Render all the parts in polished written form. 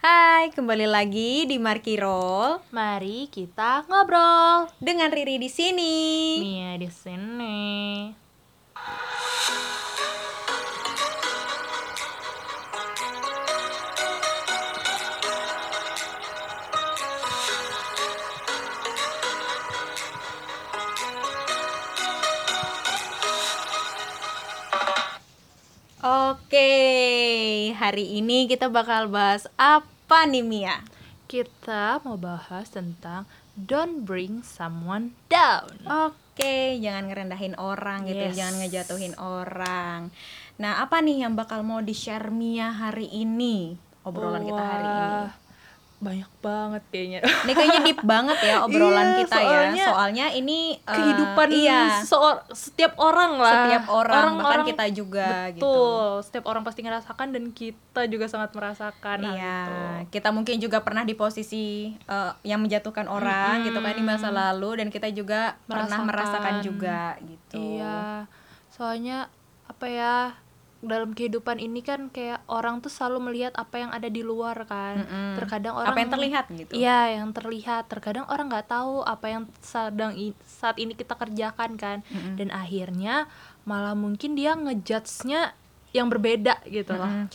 Hai, kembali lagi di Markirol. Mari kita ngobrol dengan Riri di sini. Mia di sini. Oke, hari ini kita bakal bahas apa nih, Mia? Kita mau bahas tentang don't bring someone down. Oke, jangan ngerendahin orang gitu, jangan ngejatuhin orang. Nah, apa nih yang bakal mau di-share Mia hari ini? Obrolan kita hari ini banyak banget kayaknya. Ini kayaknya deep banget ya obrolan kita soalnya, soalnya ini kehidupan setiap orang lah. Setiap orang bahkan kita juga betul, gitu. Betul. Setiap orang pasti ngerasakan dan kita juga sangat merasakan. Iya. Gitu. Kita mungkin juga pernah di posisi yang menjatuhkan orang gitu kan di masa lalu, dan kita juga pernah merasakan juga gitu. Iya. Soalnya apa ya? Dalam kehidupan ini kan kayak orang tuh selalu melihat apa yang ada di luar kan. Terkadang orang apa yang terlihat gitu. Iya, yang terlihat. Terkadang orang nggak tahu apa yang saat ini kita kerjakan kan. Dan akhirnya malah mungkin dia ngejudge-nya yang berbeda gitu lah.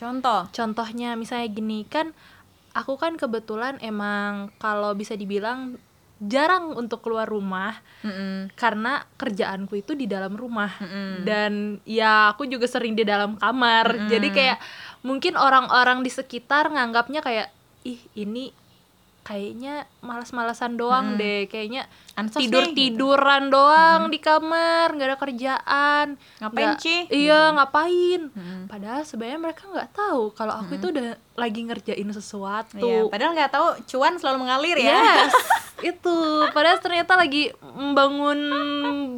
Contohnya misalnya gini kan, aku kan kebetulan emang kalau bisa dibilang jarang untuk keluar rumah karena kerjaanku itu di dalam rumah dan ya aku juga sering di dalam kamar. Jadi kayak mungkin orang-orang di sekitar nganggapnya kayak ih ini kayaknya malas-malasan doang deh, kayaknya tidur-tiduran gitu doang di kamar, nggak ada kerjaan, ngapain sih? Iya ngapain? Padahal sebenarnya mereka nggak tahu kalau aku itu udah lagi ngerjain sesuatu. Iya, padahal nggak tahu cuan selalu mengalir ya. Yes. Itu padahal ternyata lagi membangun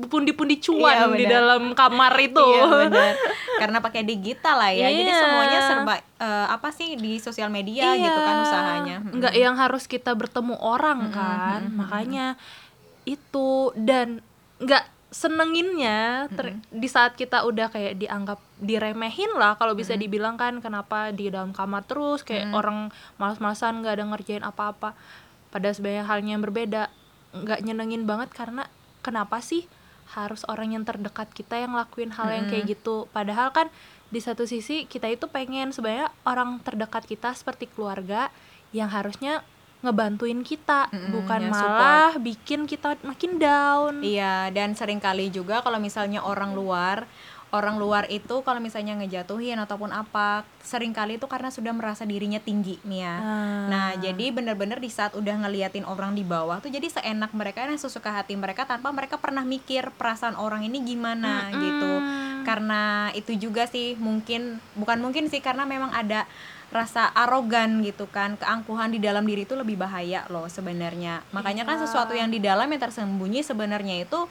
pundi-pundi cuan di dalam kamar itu. Iya, karena pakai digital lah ya. Jadi semuanya serba apa sih di sosial media gitu kan usahanya. Enggak yang harus kita bertemu orang kan. Makanya itu, dan enggak senenginnya di saat kita udah kayak dianggap diremehin lah kalau bisa dibilang kan, kenapa di dalam kamar terus kayak orang malas-malasan enggak ada ngerjain apa-apa. Pada sebenarnya halnya yang berbeda, nggak nyenengin banget karena kenapa sih harus orang yang terdekat kita yang lakuin hal yang kayak gitu. Padahal kan di satu sisi kita itu pengen sebenarnya orang terdekat kita seperti keluarga yang harusnya ngebantuin kita, bukan malah support, bikin kita makin down. Iya, dan seringkali juga kalau misalnya orang luar itu kalau misalnya ngejatuhin ataupun apa, seringkali itu karena sudah merasa dirinya tinggi nih ya. Nah, jadi benar-benar di saat udah ngeliatin orang di bawah tuh jadi seenak mereka dan sesuka hati mereka tanpa mereka pernah mikir perasaan orang ini gimana gitu. Karena itu juga sih bukan mungkin sih karena memang ada rasa arogan gitu kan, keangkuhan di dalam diri itu lebih bahaya loh sebenarnya. Makanya kan sesuatu yang di dalam yang tersembunyi sebenarnya itu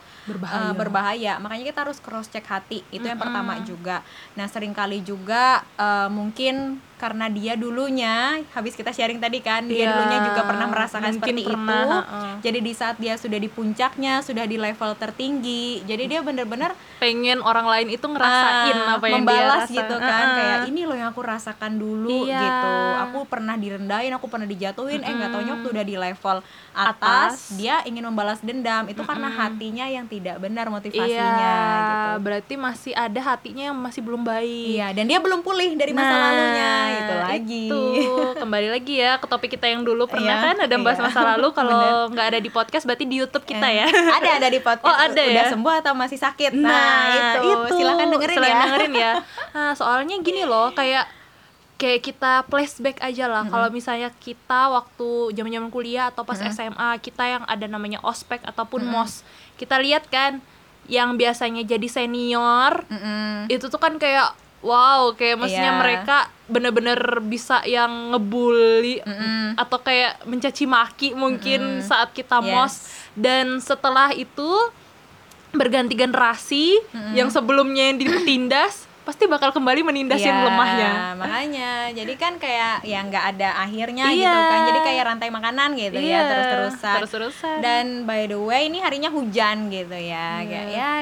berbahaya. Makanya kita harus cross check hati. Itu yang pertama juga. Nah, seringkali juga mungkin karena dia dulunya, habis kita sharing tadi kan, dia dulunya juga pernah merasakan seperti itu. Jadi di saat dia sudah di puncaknya, sudah di level tertinggi, jadi dia benar-benar pengen orang lain itu ngerasain apa yang dia rasa, membalas gitu kan. Kayak ini loh yang aku rasakan dulu. Gitu, aku pernah direndahin, aku pernah dijatuhin, gak taunya waktu udah di level atas, dia ingin membalas dendam. Itu karena hatinya yang tidak benar motivasinya. Iya, gitu. Berarti masih ada hatinya yang masih belum baik. Iya, dan dia belum pulih dari masa lalunya. Itu lagi. Kembali lagi ya ke topik kita yang dulu pernah kan ada bahas masa lalu. Kalau nggak ada di podcast, berarti di YouTube kita ya. Ada di podcast. Oh, ada udah sembuh atau masih sakit? Nah itu. Silakan dengerin ya. Nah, soalnya gini loh, kayak kita flashback aja lah. Kalau misalnya kita waktu zaman-zaman kuliah atau pas SMA, kita yang ada namanya ospek ataupun mos, kita lihat kan yang biasanya jadi senior itu tuh kan kayak wow, kayak maksudnya mereka bener-bener bisa yang ngebully atau kayak mencaci maki mungkin saat kita mos. Dan setelah itu berganti generasi, yang sebelumnya yang ditindas pasti bakal kembali menindas yang lemahnya. Makanya, jadi kan kayak ya nggak ada akhirnya gitu kan. Jadi kayak rantai makanan gitu ya, terus-terusan. Dan by the way ini harinya hujan gitu ya.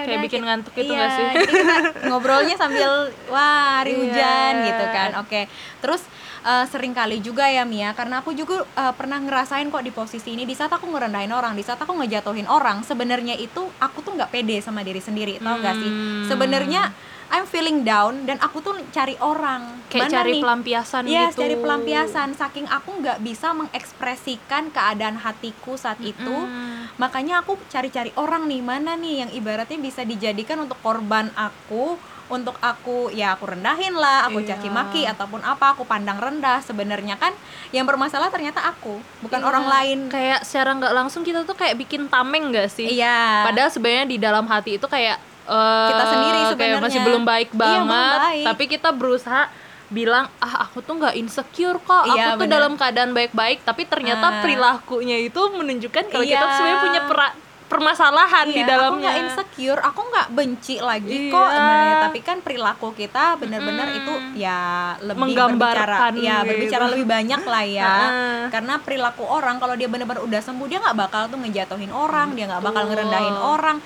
Kayak bikin ngantuk gitu nggak sih? Jadi kita ngobrolnya sambil wah hari hujan gitu kan. Oke. Terus sering kali juga ya Mia, karena aku juga pernah ngerasain kok di posisi ini. Di saat aku ngerendahin orang, di saat aku ngejatuhin orang, sebenarnya itu aku tuh nggak pede sama diri sendiri, tau gak sih? Sebenarnya I'm feeling down dan aku tuh cari orang, kayak mana cari nih? Pelampiasan yes, gitu. Iya, cari pelampiasan. Saking aku nggak bisa mengekspresikan keadaan hatiku saat itu, makanya aku cari-cari orang nih, mana nih yang ibaratnya bisa dijadikan untuk korban aku, untuk aku, ya aku rendahin lah, aku caci maki ataupun apa, aku pandang rendah. Sebenarnya kan yang bermasalah ternyata aku, bukan orang lain. Kayak secara nggak langsung kita tuh kayak bikin tameng nggak sih? Iya. Padahal sebenarnya di dalam hati itu kayak kita sendiri sebenarnya masih belum baik banget, belum baik. Tapi kita berusaha bilang, aku tuh nggak insecure kok, aku tuh dalam keadaan baik-baik. Tapi ternyata perilakunya itu menunjukkan kalau kita sebenarnya punya permasalahan di dalamnya. Aku nggak insecure, aku nggak benci lagi kok. Tapi kan perilaku kita benar-benar itu ya lebih menggambarkan, berbicara lebih banyak lah ya. Karena perilaku orang kalau dia benar-benar udah sembuh, dia nggak bakal tuh ngejatuhin orang, dia nggak bakal ngerendahin orang.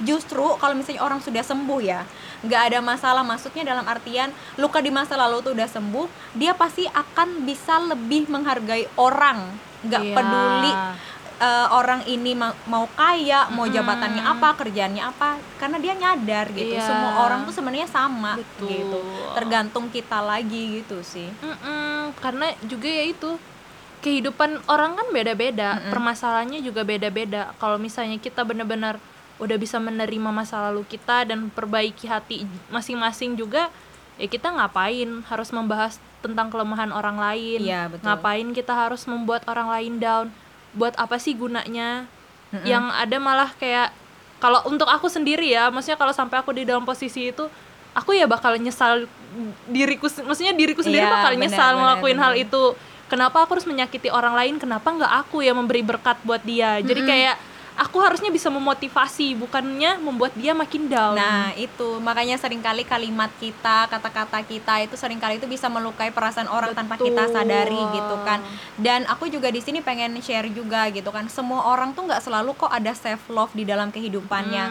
Justru kalau misalnya orang sudah sembuh ya, nggak ada masalah. Maksudnya dalam artian luka di masa lalu tuh udah sembuh, dia pasti akan bisa lebih menghargai orang, nggak peduli. Orang ini mau kaya, mau jabatannya apa, kerjaannya apa, karena dia nyadar gitu. Semua orang tuh sebenarnya sama. Betul. Gitu. Tergantung kita lagi gitu sih. Karena juga ya itu, kehidupan orang kan beda-beda, permasalahannya juga beda-beda. Kalau misalnya kita benar-benar udah bisa menerima masa lalu kita dan perbaiki hati masing-masing juga, ya kita ngapain harus membahas tentang kelemahan orang lain? Ngapain kita harus membuat orang lain down? Buat apa sih gunanya? Yang ada malah kayak, kalau untuk aku sendiri ya, maksudnya kalau sampai aku di dalam posisi itu, aku ya bakal nyesal diriku, maksudnya diriku sendiri bakal nyesal ngelakuin hal itu. Kenapa aku harus menyakiti orang lain? Kenapa nggak aku yang memberi berkat buat dia? Jadi kayak aku harusnya bisa memotivasi, bukannya membuat dia makin down. Nah itu, makanya seringkali kalimat kita, kata-kata kita itu seringkali itu bisa melukai perasaan orang tanpa kita sadari gitu kan. Dan aku juga di sini pengen share juga gitu kan, semua orang tuh gak selalu kok ada self love di dalam kehidupannya.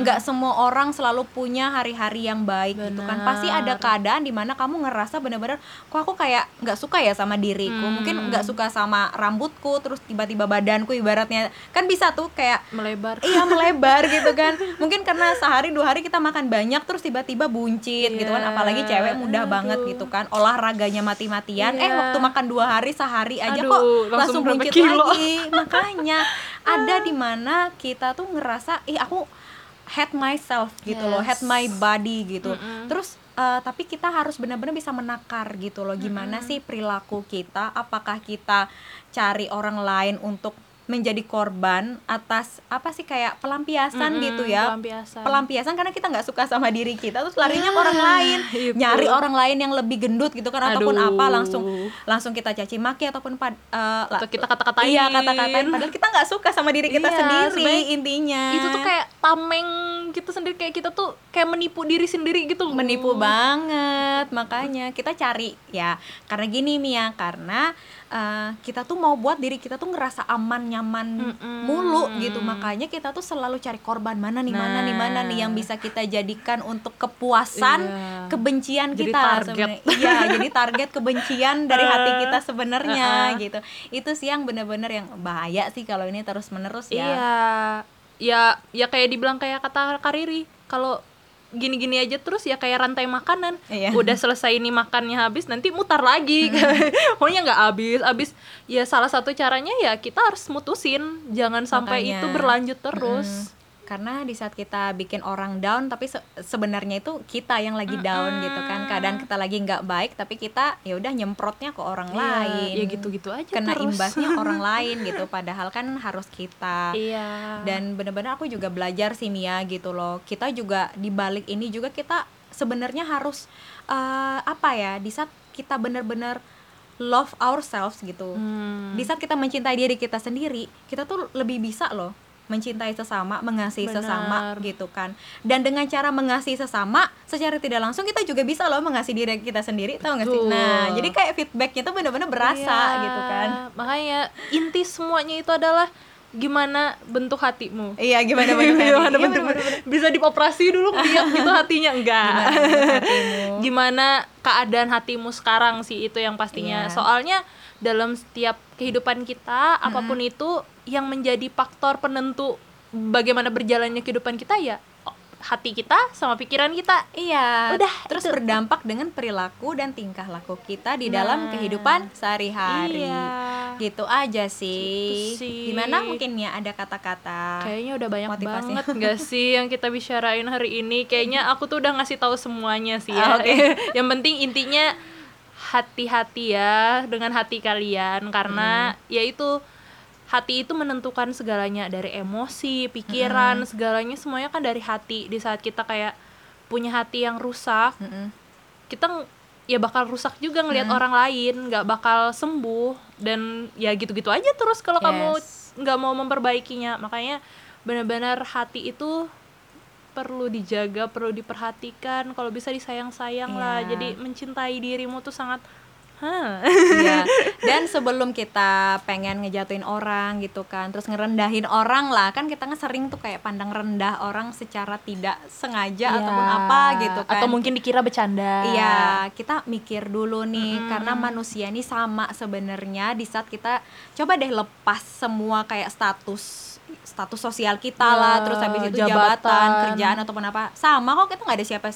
Gak semua orang selalu punya hari-hari yang baik gitu kan. Pasti ada keadaan dimana kamu ngerasa benar-benar, kok aku kayak gak suka ya sama diriku, mungkin gak suka sama rambutku, terus tiba-tiba badanku ibaratnya, kan bisa tuh kayak melebar. Melebar gitu kan. Mungkin karena sehari dua hari kita makan banyak, terus tiba-tiba buncit gitu kan. Apalagi cewek mudah banget gitu kan, olahraganya mati-matian, waktu makan dua hari sehari aja kok langsung buncit lagi. Makanya ada di mana kita tuh ngerasa aku hate myself gitu loh, hate my body gitu. Terus tapi kita harus benar-benar bisa menakar gitu loh, gimana sih perilaku kita? Apakah kita cari orang lain untuk menjadi korban atas apa sih kayak pelampiasan gitu ya, pelampiasan karena kita nggak suka sama diri kita, terus larinya ke orang lain, nyari orang lain yang lebih gendut gitu kan, ataupun apa langsung kita caci maki ataupun atau kita kata-katain, kata-katain, padahal kita nggak suka sama diri kita sendiri. Intinya itu tuh kayak tameng kita sendiri, kayak kita tuh kayak menipu diri sendiri gitu, menipu banget. Makanya kita cari ya, karena gini Mia, karena kita tuh mau buat diri kita tuh ngerasa aman, nyaman mulu gitu. Makanya kita tuh selalu cari korban, mana nih yang bisa kita jadikan untuk kepuasan kebencian jadi kita sebenarnya. Iya, jadi target kebencian dari hati kita sebenarnya gitu. Itu sih yang benar-benar yang bahaya sih kalau ini terus-menerus ya. Ya kayak dibilang kayak kata Kariri, kalau gini-gini aja terus ya kayak rantai makanan. Udah selesai ini makannya habis, nanti mutar lagi. Pokoknya nggak habis. Ya salah satu caranya ya kita harus mutusin, jangan sampai itu berlanjut terus. Karena di saat kita bikin orang down, tapi sebenarnya itu kita yang lagi down gitu kan. Keadaan kita lagi nggak baik, tapi kita ya udah nyemprotnya ke orang lain. Ya gitu-gitu aja. Kena terus imbasnya orang lain gitu. Padahal kan harus kita. Dan benar-benar aku juga belajar sih Mia gitu loh. Kita juga di balik ini juga kita sebenarnya harus di saat kita benar-benar love ourselves gitu. Di saat kita mencintai diri kita sendiri, kita tuh lebih bisa loh mencintai sesama, mengasihi sesama gitu kan. Dan dengan cara mengasihi sesama, secara tidak langsung kita juga bisa loh mengasihi diri kita sendiri, tau gak sih? Nah, jadi kayak feedbacknya tuh benar-benar berasa gitu kan. Makanya inti semuanya itu adalah gimana bentuk hatimu? Iya, gimana bentuk hatimu? Gimana bentuk, bisa dioperasi dulu lihat gitu hatinya enggak? Gimana keadaan hatimu sekarang sih, itu yang pastinya. Iya. Soalnya dalam setiap kehidupan kita, apapun itu yang menjadi faktor penentu bagaimana berjalannya kehidupan kita ya hati kita sama pikiran kita. Iya. Udah, terus itu berdampak dengan perilaku dan tingkah laku kita di dalam kehidupan sehari-hari. Iya. Gitu aja sih. Gitu sih. Gimana mungkinnya ada kata-kata? Kayaknya udah banyak motivasi banget enggak sih yang kita bicarain hari ini? Kayaknya aku tuh udah ngasih tahu semuanya sih ya. Okay. Yang penting intinya hati-hati ya dengan hati kalian, karena yaitu hati itu menentukan segalanya, dari emosi, pikiran, segalanya, semuanya kan dari hati. Di saat kita kayak punya hati yang rusak, kita ya bakal rusak juga ngelihat orang lain, nggak bakal sembuh, dan ya gitu-gitu aja terus kalau kamu nggak mau memperbaikinya. Makanya benar-benar hati itu perlu dijaga, perlu diperhatikan, kalau bisa disayang-sayang lah. Jadi mencintai dirimu tuh sangat iya. Dan sebelum kita pengen ngejatuhin orang gitu kan, terus ngerendahin orang lah, kan kita sering tuh kayak pandang rendah orang secara tidak sengaja ataupun apa gitu kan, atau mungkin dikira bercanda. Iya, kita mikir dulu nih, karena manusia nih sama sebenarnya. Di saat kita coba deh lepas semua kayak status sosial kita lah, terus habis itu jabatan, kerjaan ataupun apa, sama kok, kita nggak ada siapa,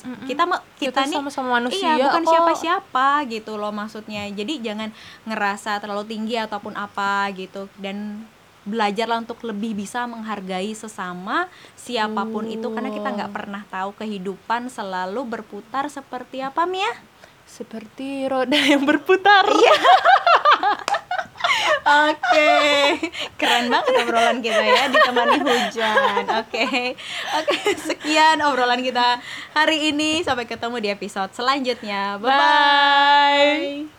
kita nih sama-sama manusia, iya, bukan siapa-siapa gitu loh maksudnya. Jadi jangan ngerasa terlalu tinggi ataupun apa gitu, dan belajarlah untuk lebih bisa menghargai sesama siapapun itu, karena kita nggak pernah tahu kehidupan selalu berputar seperti apa, Mia? Seperti roda yang berputar. Iya. Okay. Keren banget obrolan kita ya, ditemani hujan. Okay. Sekian obrolan kita hari ini. Sampai ketemu di episode selanjutnya. Bye-bye.